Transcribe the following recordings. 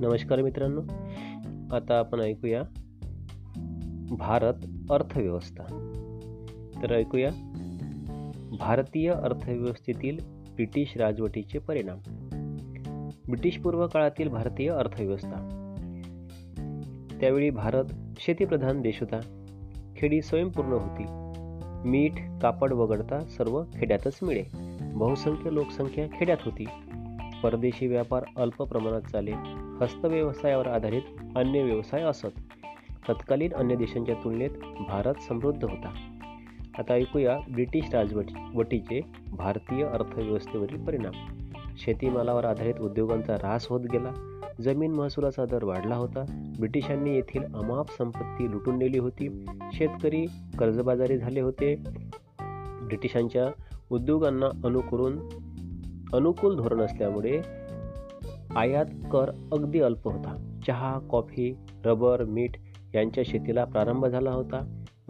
नमस्कार मित्रांनो, आता आपण ऐकूया भारत अर्थव्यवस्था. तर ऐकूया भारतीय अर्थव्यवस्थेतील ब्रिटिश राजवटीचे परिणाम. ब्रिटिश पूर्व काळातील भारतीय अर्थव्यवस्था. त्यावेळी भारत शेतीप्रधान देश होता. खेडी स्वयंपूर्ण होती. मीठ कापड वगळता सर्व खेड्यातच मिळे. बहुसंख्य लोकसंख्या खेड्यात होती. परदेशी व्यापार अल्प प्रमाणात चाले. हस्तव्यवसायावर आधारित अन्य व्यवसाय असत. तत्कालीन अन्य देशांच्या तुलनेत भारत समृद्ध होता. आता ऐकूया ब्रिटिश राजवटीचे भारतीय अर्थव्यवस्थेवरील परिणाम. शेतीमालावर आधारित उद्योगांचा ऱ्हास होत गेला. जमीन महसुलाचा दर वाढला होता. ब्रिटिशांनी येथील अमाप संपत्ती लुटून नेली होती. शेतकरी कर्जबाजारी झाले होते. ब्रिटिशांच्या उद्योगांना अनुकूल धोरण असल्यामुळे आयात कर अगदी अल्प होता. चहा, कॉफी, रबर, मीठ यांच्या शेतीला प्रारंभ झाला होता.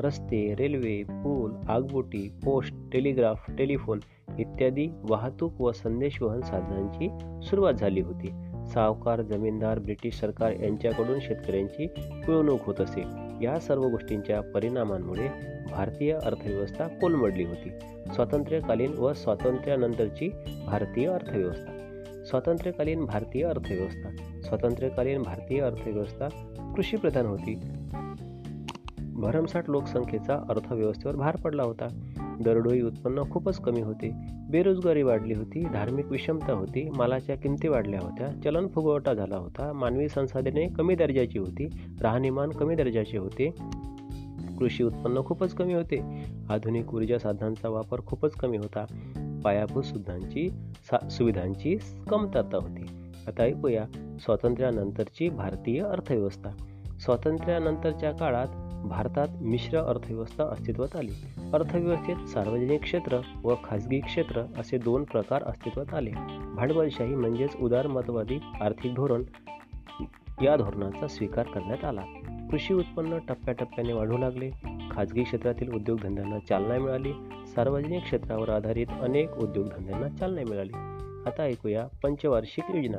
रस्ते, रेल्वे, पूल, आगबोटी, पोस्ट, टेलिग्राफ, टेलिफोन इत्यादी वाहतूक व संदेशवहन साधनांची सुरुवात झाली होती. सावकार, जमीनदार, ब्रिटिश सरकार यांच्याकडून शेतकऱ्यांची पिळवणूक होत असे. या सर्व गोष्टींच्या परिणामांमुळे भारतीय अर्थव्यवस्था कोलमडली होती. स्वातंत्र्यकालीन व स्वातंत्र्यानंतरची भारतीय अर्थव्यवस्था. स्वातंत्र्यकालीन भारतीय अर्थव्यवस्था कृषीप्रधान होती. भरमसाठ लोकसंख्येचा अर्थव्यवस्थेवर भार पडला होता. दरडोई उत्पन्न खूपच कमी होते. बेरोजगारी वाढली होती. धार्मिक विषमता होती. मालाच्या किमती वाढल्या होत्या. चलन फुगवटा झाला होता. मानवी संसाधने कमी दर्जाची होती. राहणीमान कमी दर्जाचे होते. कृषी उत्पन्न खूपच कमी होते. आधुनिक ऊर्जा साधनांचा वापर खूपच कमी होता. पायाभूत सुविधांची कमतरता होती. आता ऐकूया स्वातंत्र्यानंतरची भारतीय अर्थव्यवस्था. स्वातंत्र्यानंतरच्या काळात भारतात मिश्र अर्थव्यवस्था अस्तित्वात आली. अर्थव्यवस्थेत सार्वजनिक क्षेत्र व खाजगी क्षेत्र असे दोन प्रकार अस्तित्वात आले. भांडवलशाही म्हणजेच उदारमतवादी आर्थिक धोरण या धोरणाचा स्वीकार करण्यात आला. कृषी उत्पन्न टप्प्याटप्प्याने वाढू लागले. खाजगी क्षेत्रातील उद्योगधंद्यांना चालना मिळाली. सार्वजनिक क्षेत्रावर आधारित अनेक उद्योगधंद्यांना चालना मिळाली. आता ऐकूया पंचवार्षिक योजना.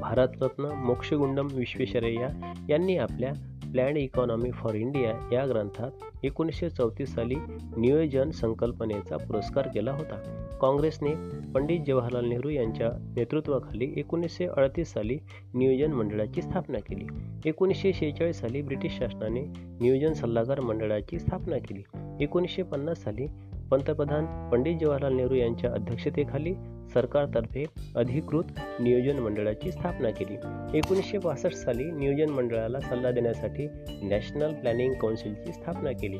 भारतरत्न मोक्षगुंडम विश्वेश्वरय्या यांनी आपल्या प्लॅन्ड इकॉनॉमी फॉर इंडिया या ग्रंथात 1934 साली नियोजन संकल्पनेचा पुरस्कार केला होता. काँग्रेसने पंडित जवाहरलाल नेहरू यांच्या नेतृत्वाखाली 1938 साली नियोजन मंडळाची स्थापना केली. 1946 साली ब्रिटिश शासनाने नियोजन सल्लागार मंडळाची स्थापना केली. 1950 साली पंतप्रधान पंडित जवाहरलाल नेहरू यांच्या अध्यक्षतेखाली सरकारतर्फे अधिकृत नियोजन मंडळाची स्थापना केली. 1962 साली नियोजन मंडळाला सल्ला देण्यासाठी नॅशनल प्लॅनिंग कौन्सिलची स्थापना केली.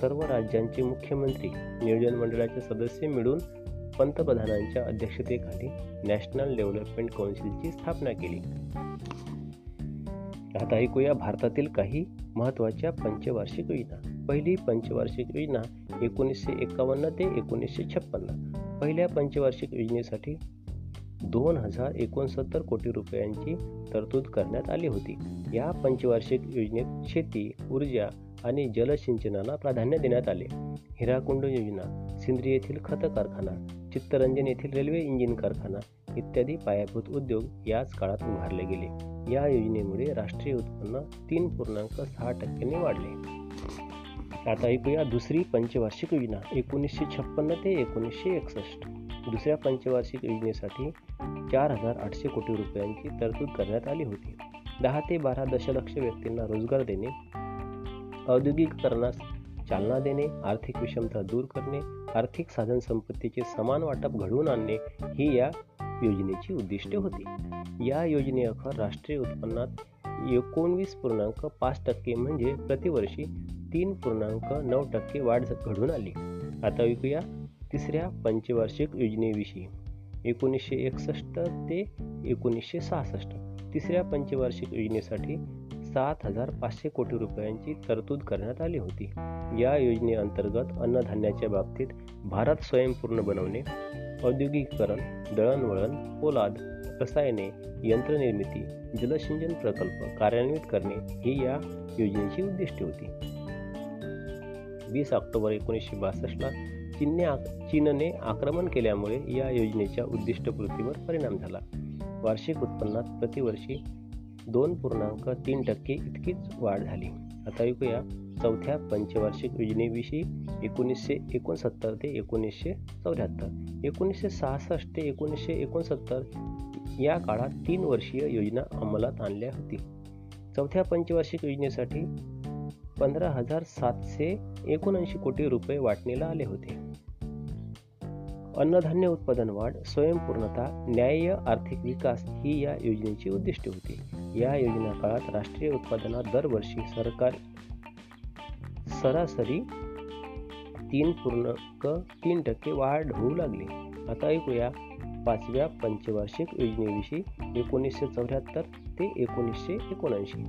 सर्व राज्यांचे मुख्यमंत्री नियोजन मंडळाचे सदस्य मिळून पंतप्रधानांच्या अध्यक्षतेखाली नॅशनल डेव्हलपमेंट कौन्सिलची स्थापना केली. आता ऐकूया भारतातील काही महत्त्वाच्या पंचवार्षिक योजना. पहिली पंचवार्षिक योजना 1951 ते 1956. पहिल्या पंचवार्षिक योजनेसाठी 2,069 कोटी रुपयांची तरतूद करण्यात आली होती. या पंचवार्षिक योजनेत शेती, ऊर्जा आणि जलसिंचनाला प्राधान्य देण्यात आले. हिराकुंड योजना, सिंद्री येथील खत कारखाना, चित्तरंजन येथील रेल्वे इंजिन कारखाना इत्यादी पायाभूत उद्योग याच काळात उभारले गेले. या योजनेमुळे राष्ट्रीय उत्पन्न 3.6% वाढले. आता ऐकूया दुसरी पंचवार्षिक योजना 1956 ते 1961. दुसऱ्या पंचवार्षिक योजनेसाठी 4,800 कोटी रुपयांची तरतूद करण्यात आली होती. 10 ते 12 दशलक्ष व्यक्तींना रोजगार देणे, औद्योगिकरणास चालना देणे, आर्थिक विषमता दूर करणे, आर्थिक साधन संपत्तीचे समान वाटप घडवून आणणे ही या योजनेची उद्दिष्टे होती. या योजनेअखेर राष्ट्रीय उत्पन्नात 19.5% म्हणजे प्रतिवर्षी 3.9% वाढ घडून आली. आता ऐकूया तिसऱ्या पंचवार्षिक योजनेविषयी 1961 ते 1966. तिसऱ्या पंचवार्षिक योजनेसाठी 7,500 कोटी रुपयांची तरतूद करण्यात आली होती. या योजनेअंतर्गत अन्नधान्याच्या बाबतीत भारत स्वयंपूर्ण बनवणे, औद्योगिकीकरण, दळणवळण, पोलाद, रसायने, यंत्रनिर्मिती, जलसिंचन प्रकल्प कार्यान्वित करणे ही या योजनेची उद्दिष्टे होती. 20 ऑक्टोबर 1962 चीनने आक्रमण केल्यामुळे या योजनेच्या उद्दिष्टपूर्तीवर परिणाम झाला. वार्षिक उत्पन्नात प्रतिवर्षी 2.3% इतकीच वाढ झाली. आता ऐकूया चौथ्या पंचवार्षिक योजनेविषयी 1969 ते 1974. 1966 ते 1969 या काळात 3 वर्षीय योजना अंमलात आणल्या होती. चौथ्या पंचवार्षिक योजनेसाठी 15,779 कोटी रुपये वाटणीला आले होते. अन्नधान्य उत्पादन वाढ, स्वयंपूर्णता, न्याय्य आर्थिक विकास ही या योजनेची उद्दिष्टे होती. या योजना काळात राष्ट्रीय उत्पादनात दरवर्षी सरकार सरासरी 3.3% वाढ होऊ लागली. आता ऐकूया पाचव्या पंचवार्षिक योजनेविषयी 1974 ते 1979.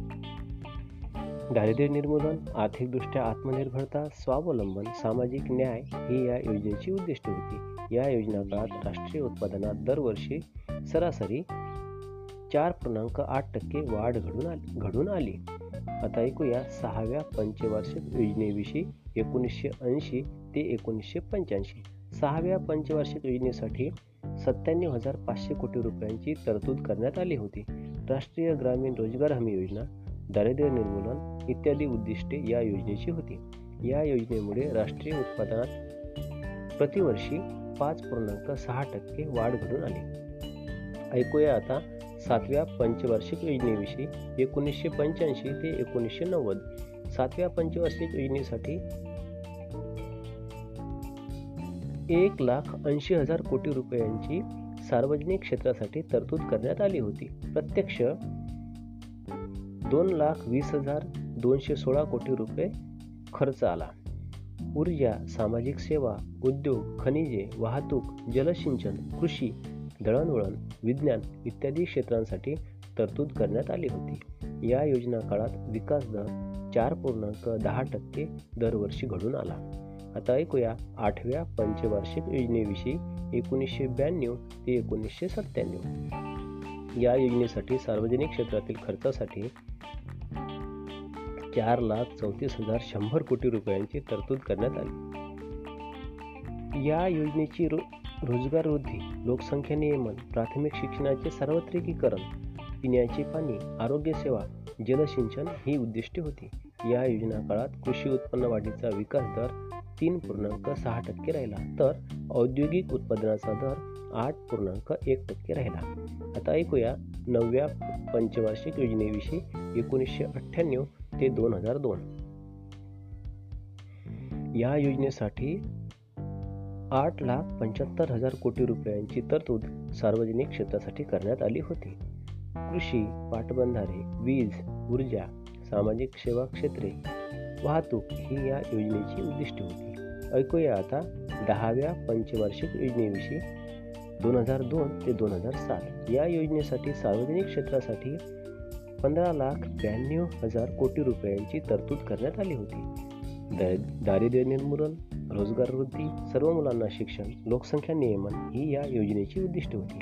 दारिद्र्य निर्मूलन, आर्थिकदृष्ट्या आत्मनिर्भरता, स्वावलंबन, सामाजिक न्याय ही या योजनेची उद्दिष्टे होती. या योजना काळात राष्ट्रीय उत्पादनात दरवर्षी सरासरी 4.8% वाढ घडून आली. आता ऐकूया सहाव्या पंचवार्षिक योजनेविषयी 1980 ते 1985. सहाव्या पंचवार्षिक योजनेसाठी 97,500 कोटी रुपयांची तरतूद करण्यात आली होती. राष्ट्रीय ग्रामीण रोजगार हमी योजना, दारिद्र्य निर्मूलन इत्यादी उद्दिष्टे या योजनेची होती. या योजनेमुळे राष्ट्रीय उत्पादनात प्रतिवर्षी 5.6% वाढ घडून आली. ऐकूया आता सातव्या पंचवार्षिक योजनेविषयी 1985 ते 1990. सातव्या पंचवार्षिक योजनेसाठी 1,80,000 कोटी रुपयांची सार्वजनिक क्षेत्रासाठी तरतूद करण्यात आली होती. प्रत्यक्ष 2,20,216 कोटी रुपये खर्च आला. ऊर्जा, सामाजिक सेवा, उद्योग, खनिजे, वाहतूक, जलसिंचन, कृषी, दळणवळण, विज्ञान इत्यादी क्षेत्रांसाठी तरतूद करण्यात आली होती. या योजना काळात विकास दर 4.10% दरवर्षी घडून आला. आता ऐकूया आठव्या पंचवार्षिक योजनेविषयी 1992 ते 1997. या योजनेसाठी सार्वजनिक क्षेत्रातील खर्चासाठी 4,34,100 कोटी रुपयांची तरतूद करण्यात आली. या योजनेची रोजगार वृद्धी, लोकसंख्या नियमन, प्राथमिक शिक्षणाचे सार्वत्रिकीकरण, पिण्याचे पाणी, आरोग्यसेवा, जलसिंचन ही उद्दिष्टे होती. या योजना काळात कृषी उत्पन्न वाढीचा विकास दर 3.6% राहिला, तर औद्योगिक उत्पादनाचा दर 8.1% राहिला. आता ऐकूया नवव्या पंचवार्षिक योजनेविषयी 1998 ते 2002. या योजनेसाठी 8,75,000 कोटी रुपयांची तरतूद सार्वजनिक क्षेत्रासाठी करण्यात आली होती. कृषी, पाटबंधारे, वीज, ऊर्जा, सामाजिक सेवा क्षेत्रे, वाहतूक ही या योजनेची उद्दिष्टे होती. ऐकूया आता 10व्या पंचवार्षिक योजनेविषयी 2002 ते 2007. या योजनेसाठी सार्वजनिक क्षेत्रासाठी 15,92,000 कोटी रुपयांची तरतूद करण्यात आली होती. दारिद्र्य निर्मूलन, रोजगार वृद्धी, सर्व मुलांना शिक्षण, लोकसंख्या नियमन ही या योजनेची उद्दिष्टे होती.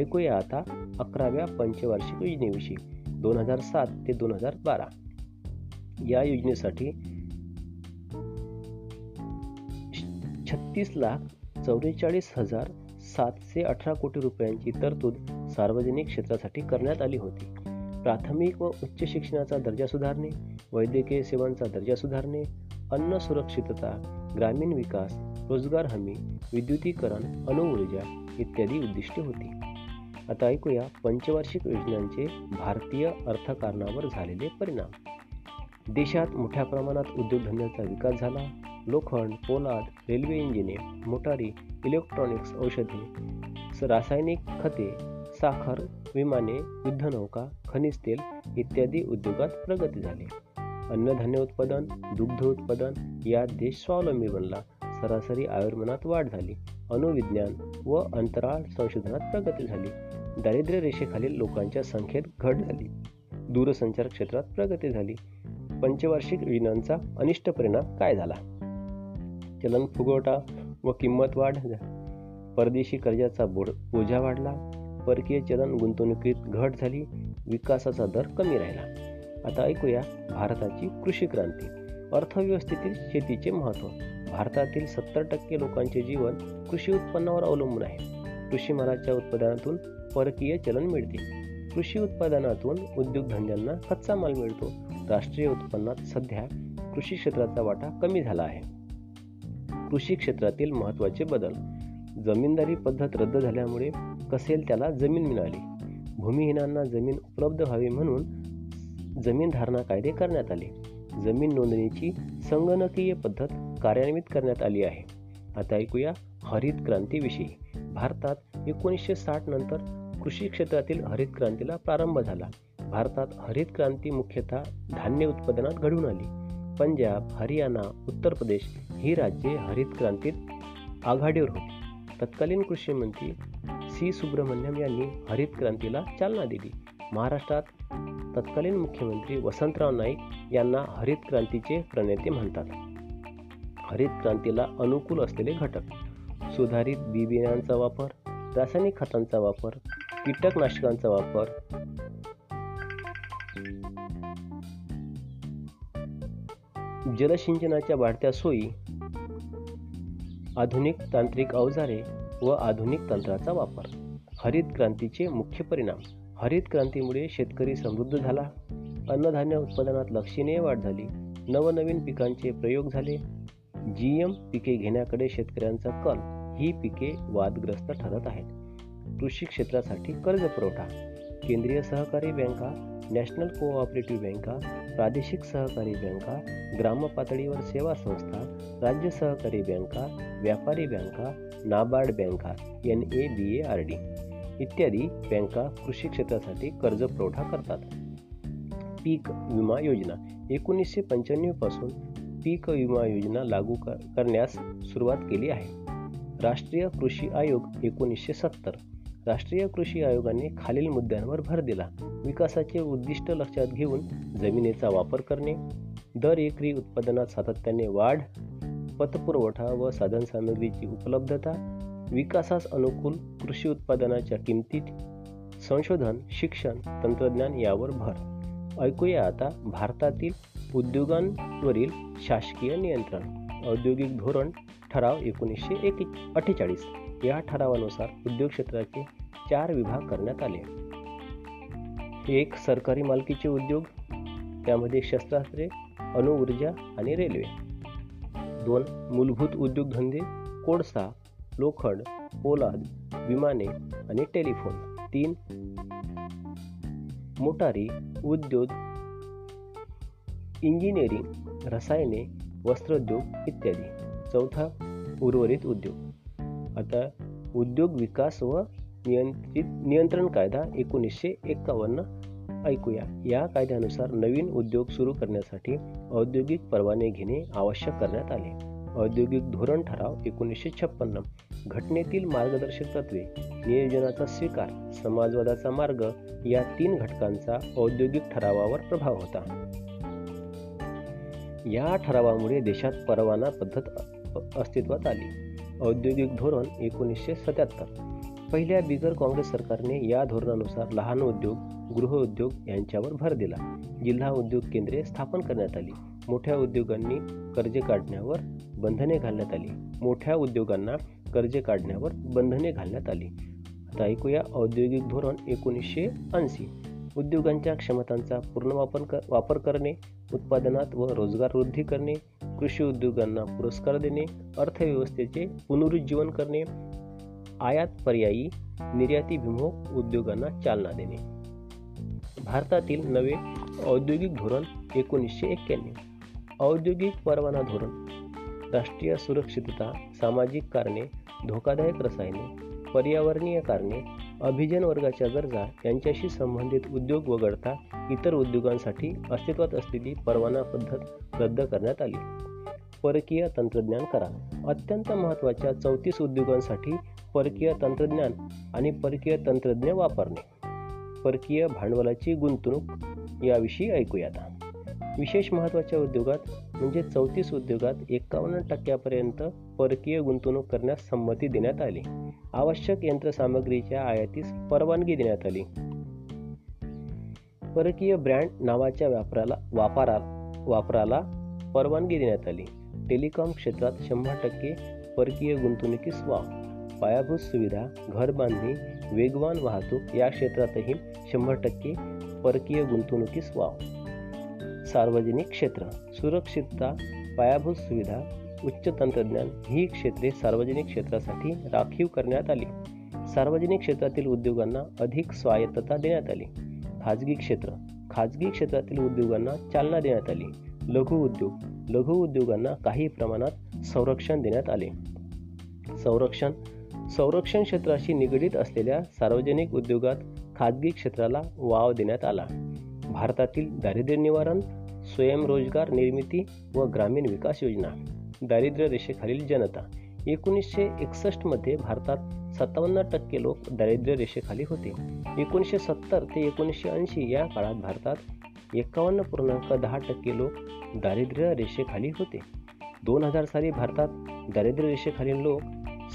ऐकूया आता 11व्या पंचवार्षिक योजनेविषयी 2007 ते 2012. या योजनेसाठी 36,44,718 कोटी रुपयांची तरतूद सार्वजनिक क्षेत्रासाठी करण्यात आली होती. प्राथमिक व उच्च शिक्षणाचा दर्जा सुधारणे, वैद्यकीय सेवांचा दर्जा सुधारणे, अन्न सुरक्षितता, ग्रामीण विकास, रोजगार हमी, विद्युतीकरण, अणुऊर्जा इत्यादी उद्दिष्टे होती. आता ऐकूया पंचवार्षिक योजनांचे भारतीय अर्थकारणावर झालेले परिणाम. देशात मोठ्या प्रमाणात उद्योगधंद्याचा विकास झाला. लोखंड, पोलाद, रेल्वे इंजिने, मोटारी, इलेक्ट्रॉनिक्स, औषधे, रासायनिक खते, साखर, विमाने, युद्धनौका, खनिज तेल इत्यादी उद्योगात प्रगती झाली. अन्नधान्य उत्पादन, दुग्ध उत्पादन यात देश स्वावलंबी बनला. सरासरी आयुर्मानात वाढ झाली. अणुविज्ञान व अंतराळ संशोधनात प्रगती झाली. दारिद्र्य रेषेखालील लोकांच्या संख्येत घट झाली. दूरसंचार क्षेत्रात प्रगती झाली. पंचवार्षिक योजनांचा अनिष्ट परिणाम काय झाला? चलन फुगवटा व किंमत वाढ, परदेशी कर्जाचा बोजा वाढला, परकीय चलन गुंतवणुकीत घट झाली, विकासाचा दर कमी राहिला. आता ऐकूया भारताची कृषी क्रांती. अर्थव्यवस्थेतील शेतीचे महत्त्व. भारतातील 70% लोकांचे जीवन कृषी उत्पन्नावर अवलंबून आहे. कृषी मालाच्या उत्पादनातून परकीय चलन मिळते. कृषी उत्पादनातून उद्योगधंद्यांना कच्चा माल मिळतो. राष्ट्रीय उत्पन्नात सध्या कृषी क्षेत्राचा वाटा कमी झाला आहे. कृषी क्षेत्रातील महत्त्वाचे बदल. जमीनदारी पद्धत रद्द झाल्यामुळे कसेल त्याला जमीन मिळाली. भूमिहीनांना जमीन उपलब्ध व्हावी म्हणून जमीनधारणा कायदे करण्यात आले. जमीन नोंदणीची संगणकीय पद्धत कार्यान्वित करण्यात आली आहे. आता ऐकूया हरित क्रांतीविषयी. भारतात 1960 नंतर कृषी क्षेत्रातील हरित क्रांतीला प्रारंभ झाला. भारतात हरित क्रांती मुख्यतः धान्य उत्पादनात घडून आली. पंजाब, हरियाणा, उत्तर प्रदेश ही राज्ये हरित क्रांतीत आघाडीवर होती. तत्कालीन कृषी मंत्री सी सुब्रमण्यम यांनी हरित क्रांतीला चालना दिली. महाराष्ट्रात तत्कालीन मुख्यमंत्री वसंतराव नाईक यांना हरित क्रांतीचे प्रणेते म्हणतात. हरित क्रांतीला अनुकूल असलेले घटक. सुधारित बी बियाणांचा वापर, रासायनिक खतांचा वापर, कीटकनाशकांचा वापर, जलसिंचनाच्या वाढत्या सोयी, आधुनिक तांत्रिक अवजारे व आधुनिक तंत्राचा वापर. हरित क्रांतीचे मुख्य परिणाम. हरित क्रांतीमुळे शेतकरी समृद्ध झाला. अन्नधान्य उत्पादनात लक्षणीय वाढ झाली. नवनवीन पिकांचे प्रयोग झाले. GM पिके घेण्याकडे शेतकऱ्यांचा कल. ही पिके वादग्रस्त ठरत आहेत. कृषी क्षेत्रासाठी कर्ज पुरवठा. केंद्रीय सहकारी बँका, नॅशनल कोऑपरेटिव्ह बँका, प्रादेशिक सहकारी बँका, ग्रामपातळीवर सेवा संस्था, राज्य सहकारी बँका, व्यापारी बँका, नाबार्ड बँका, NABARD इत्यादी बँका कृषी क्षेत्रासाठी कर्ज पुरवठा करतात. पीक विमा योजना. 1995 पासून पीक विमा योजना लागू करण्यास सुरुवात केली आहे. राष्ट्रीय कृषी आयोग 1970. राष्ट्रीय कृषी आयोगाने खालील मुद्द्यांवर भर दिला. विकासाचे उद्दिष्ट लक्षात घेऊन जमिनीचा वापर करणे, दर एकरी उत्पादनात सातत्याने वाढ, पतपुरवठा व साधनसामग्रीची उपलब्धता, विकासास अनुकूल कृषी उत्पादनाच्या किमतीत, संशोधन, शिक्षण, तंत्रज्ञान यावर भर. ऐकूया आता भारतातील उद्योगांवरील शासकीय नियंत्रण. औद्योगिक धोरण ठराव 1948. या ठरावानुसार उद्योग क्षेत्राचे 4 विभाग करण्यात आले. 1. सरकारी मालकीचे उद्योग, त्यामध्ये शस्त्रास्त्रे, अणुऊर्जा आणि रेल्वे. 2. मूलभूत उद्योगधंदे, कोळसा, लोखंड, पोलाद, विमाने आणि टेलिफोन. 3. मोटारी उद्योग, इंजिनिअरिंग, रसायने, वस्त्रोद्योग इत्यादी. 4. उर्वरित उद्योग. आता उद्योग विकास व नियंत्रण कायदा 1951 ऐकूया. या कायद्यानुसार नवीन उद्योग सुरू करण्यासाठी औद्योगिक परवाने घेणे आवश्यक करण्यात आले. औद्योगिक धोरण ठराव 1956. घटनेतील मार्गदर्शक तत्वे, नियोजनाचा स्वीकार, समाजवादाचा मार्ग या 3 घटकांचा औद्योगिक ठरावावर प्रभाव होता. या ठरावामुळे देशात परवाना पद्धत अस्तित्वात आली. औद्योगिक धोरण 1977. पहिल्या बिगर काँग्रेस सरकारने या धोरणानुसार लहान उद्योग, गृहउद्योग यांच्यावर भर दिला. जिल्हा उद्योग केंद्रे स्थापन करण्यात आली. मोठ्या उद्योगांनी कर्जे काढण्यावर बंधने घालण्यात आली. आता ऐकूया औद्योगिक धोरण 1980. उद्योगांच्या क्षमतांचा पूर्ण वापर करणे, उत्पादनात व रोजगार वृद्धी करणे, कृषी उद्योगांना पुरस्कार देणे, अर्थव्यवस्थेचे पुनरुज्जीवन करणे, आयात पर्यायी निर्यातीभिमुख उद्योगांना चालना देणे. भारतातील नवे औद्योगिक धोरण 1991. औद्योगिक परवाना धोरण. राष्ट्रीय सुरक्षितता, सामाजिक कारणे, धोकादायक रसायने, पर्यावरणीय कारणे, अभिजन वर्गाच्या गरजा यांच्याशी संबंधित उद्योग वगळता इतर उद्योगांसाठी अस्तित्वात असलेली परवाना पद्धत रद्द करण्यात आली. परकीय तंत्रज्ञान करार. अत्यंत महत्त्वाच्या 34 उद्योगांसाठी परकीय तंत्रज्ञान आणि परकीय तंत्रज्ञ वापरणे. परकीय भांडवलाची गुंतवणूक याविषयी ऐकूयात. विशेष महत्त्वाच्या उद्योगात म्हणजे 34 उद्योगात 51% परकीय गुंतवणूक करण्यास संमती देण्यात आली. आवश्यक यंत्रसामग्रीच्या आयातीस परवानगी देण्यात आली. परकीय ब्रँड नावाच्या वापराला परवानगी देण्यात आली. टेलिकॉम क्षेत्रात 100% परकीय गुंतवणुकीस वाव. पायाभूत सुविधा, घरबांधणी, वेगवान वाहतूक या क्षेत्रातही 100% परकीय गुंतवणुकीस वाव. सार्वजनिक क्षेत्र, सुरक्षितता, पायाभूत सुविधा, उच्च तंत्रज्ञान ही क्षेत्रे सार्वजनिक क्षेत्रासाठी राखीव करण्यात आली. सार्वजनिक क्षेत्रातील उद्योगांना अधिक स्वायत्तता देण्यात आली. खाजगी क्षेत्र, खाजगी क्षेत्रातील उद्योगांना चालना देण्यात आली. लघुउद्योग, लघुउद्योगांना काही प्रमाणात संरक्षण देण्यात आले. संरक्षण, संरक्षण क्षेत्राशी निगडीत असलेल्या सार्वजनिक उद्योगात खाजगी क्षेत्राला वाव देण्यात आला. भारतातील दारिद्र्य निवारण, स्वयंरोजगार निर्मिती व ग्रामीण विकास योजना. दारिद्र्य रेषेखालील जनता. 1961 मध्ये भारतात 57% लोक दारिद्र्य रेषेखाली होते. 1970 ते 1980 या काळात भारतात 51.10% लोक दारिद्र्य रेषेखाली होते. 2000 साली भारतात दारिद्र्य रेषेखालील लोक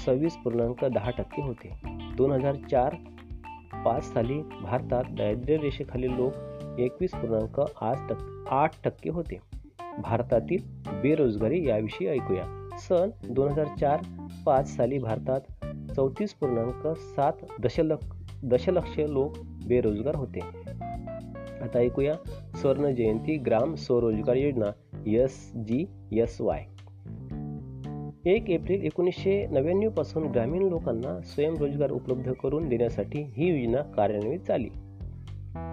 26.10% होते. 2004-05 साली भारतात दारिद्र्य रेषेखालील लोक 21.8% होते. भारतातील बेरोजगारी याविषयी ऐकूया. सन 2004-05 साली भारतात 34.7 दशलक्ष लोक बेरोजगार होते. आता ऐकूया स्वर्ण जयंती ग्राम स्वरोजगार योजना SGSY. 1 एप्रिल 1999 पासून ग्रामीण लोकांना स्वयंरोजगार उपलब्ध करून देण्यासाठी ही योजना कार्यान्वित झाली.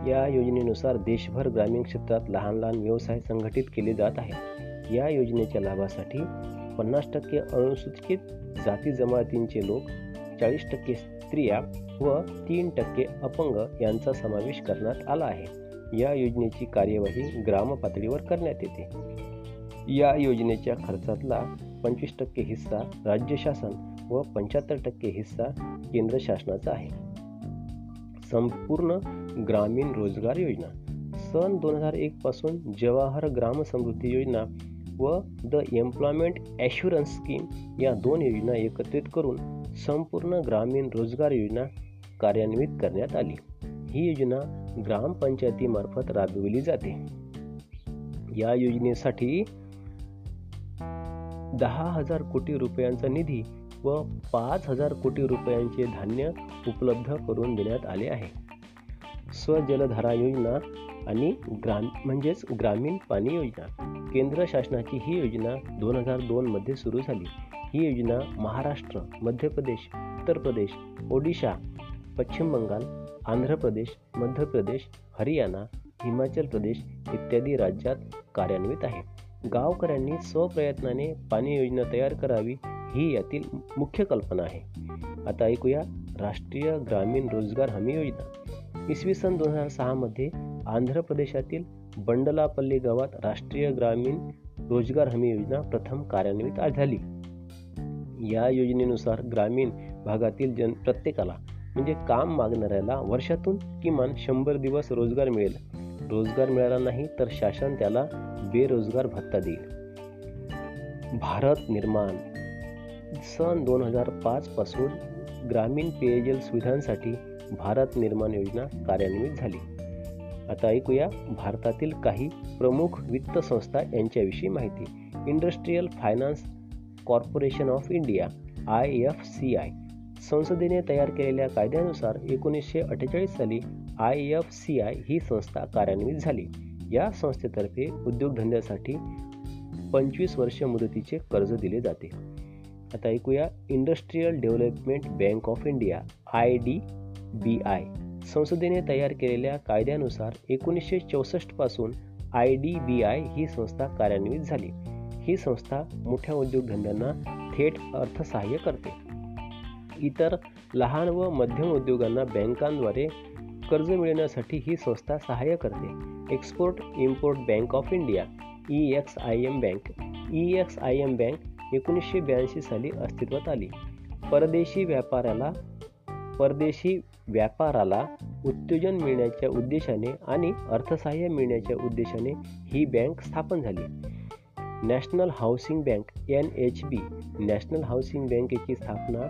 या योजनेनुसार देशभर ग्रामीण क्षेत्रात लहान लहान व्यवसाय संघटित केले जात आहेत. या योजनेच्या लाभासाठी 50% अनुसूचित जाती जमातींचे लोक, 40% स्त्रिया व 3% अपंग यांचा समावेश करण्यात आला आहे. या योजनेची कार्यवाही ग्रामपातळीवर करण्यात येते. या योजनेच्या खर्चातला 25% हिस्सा राज्य शासन व 75% हिस्सा केंद्र शासनाचा आहे. संपूर्ण ग्रामीण रोजगार योजना. सन 2001 पासून जवाहर ग्राम समृद्धी योजना व द एम्प्लॉयमेंट ॲश्युरन्स स्कीम या 2 योजना एकत्रित करून संपूर्ण ग्रामीण रोजगार योजना कार्यान्वित करण्यात आली. ही योजना ग्रामपंचायतीमार्फत राबविली जाते. या योजनेसाठी 10,000 कोटी रुपयांचा निधी व 5,000 कोटी रुपयांचे धान्य उपलब्ध करून देण्यात आले आहे. स्वजलधारा योजना आणि ग्रामीण पाणी योजना. केंद्र शासनाची ही योजना 2002 मध्ये सुरू झाली. ही योजना महाराष्ट्र, मध्य प्रदेश, उत्तर प्रदेश, ओडिशा, पश्चिम बंगाल, आंध्र प्रदेश, मध्य प्रदेश, हरियाणा, हिमाचल प्रदेश इत्यादी राज्यात कार्यान्वित आहे. गावकऱ्यांनी स्वप्रयत्नाने पाणी योजना तयार करावी ही यातील मुख्य कल्पना आहे. आता ऐकूया राष्ट्रीय ग्रामीण रोजगार हमी योजना. 2006 मध्ये आंध्र प्रदेशातील बंडलापल्ली गावात राष्ट्रीय ग्रामीण रोजगार हमी योजना प्रथम कार्यान्वित झाली. या योजनेनुसार ग्रामीण भागातील प्रत्येकाला म्हणजे काम मागणाऱ्याला वर्षातून किमान 100 दिवस रोजगार मिळेल. रोजगार मिळाला नाही तर शासन त्याला बेरोजगार भत्ता देईल. भारत निर्माण. सन 2005 पासून ग्रामीण पेयजल सुविधांसाठी भारत निर्माण योजना कार्यान्वित झाली. आता ऐकूया भारतातील काही प्रमुख वित्त संस्था यांच्याविषयी माहिती. Industrial finance corporation of India IFCI. संसदेने तयार केलेल्या कायद्यानुसार 1948 साली IFCI ही संस्था कार्यान्वित झाली. या संस्थेतर्फे उद्योगधंद्यासाठी 25 वर्ष मुदतीचे कर्ज दिले जाते. आता ऐकूया industrial development bank of India IDBI. संसदेने तयार केलेल्या कायद्यानुसार 1964 पासून IDBI ही संस्था कार्यान्वित झाली. ही संस्था मोठ्या उद्योगधंद्यांना थेट अर्थसहाय्य करते. इतर लहान व मध्यम उद्योगांना बँकांद्वारे कर्ज मिळण्यासाठी ही संस्था सहाय्य करते. Export import bank of India EXIM bank 1982 साली अस्तित्वात आली. परदेशी व्यापाराला उत्तेजन मिळण्याच्या उद्देशाने आणि अर्थसहाय्य मिळण्याच्या उद्देशाने ही बँक स्थापन झाली. National housing bank NHB. नॅशनल हाऊसिंग बँकेची स्थापना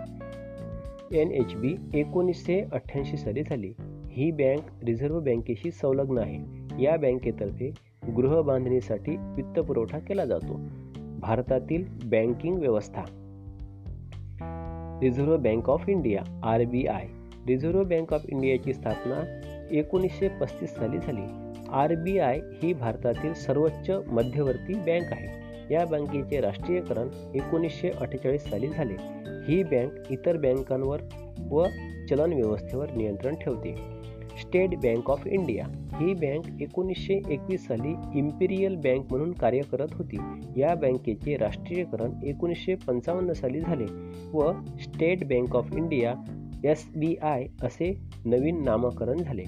NHB 1988 साली झाली. ही बँक रिझर्व्ह बँकेशी संलग्न आहे. या बँकेतर्फे गृहबांधणीसाठी वित्तपुरवठा केला जातो. भारतातील बँकिंग व्यवस्था. Reserve bank of India RBI. Reserve bank of इंडियाची स्थापना 1935 साली झाली. RBI ही भारतातील सर्वोच्च मध्यवर्ती बँक आहे. या बँकेचे राष्ट्रीयकरण 1948 साली झाले. ही बँक इतर बँकांवर व चलन व्यवस्थेवर नियंत्रण ठेवते. स्टेट बँक ऑफ इंडिया ही बँक 1921 साली इम्पिरियल बँक म्हणून कार्य करत होती. या बँकेचे राष्ट्रीयकरण 1955 साली झाले व state bank of India SBI असे नवीन नामकरण झाले.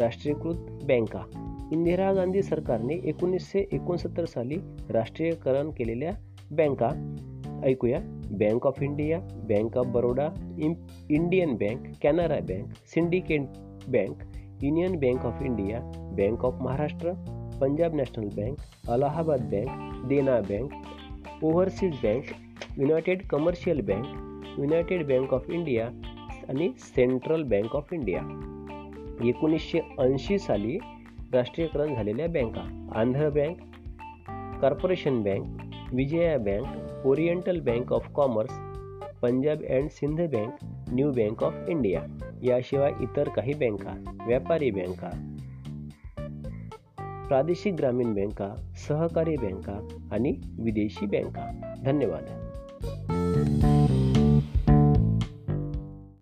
राष्ट्रीयकृत बँका. इंदिरा गांधी सरकारने 1969 साली राष्ट्रीयकरण केलेल्या बँका ऐकूया. Bank of India, bank of Baroda, Indian bank, Canara bank, syndicate bank, union bank of India, bank of Maharashtra, Punjab national bank, Allahabad bank, Dena bank, overseas bank, United commercial bank, United bank of India आणि सेंट्रल बँक ऑफ इंडिया. 1980 साली राष्ट्रीयकरण झालेल्या बँका. Andhra bank, corporation bank, Vijaya bank, oriental bank of commerce, Punjab and Sind bank, new bank of India. याशिवाय इतर काही बँका, व्यापारी बँका, प्रादेशिक ग्रामीण बँका, सहकारी बँका आणि विदेशी बँका. धन्यवाद.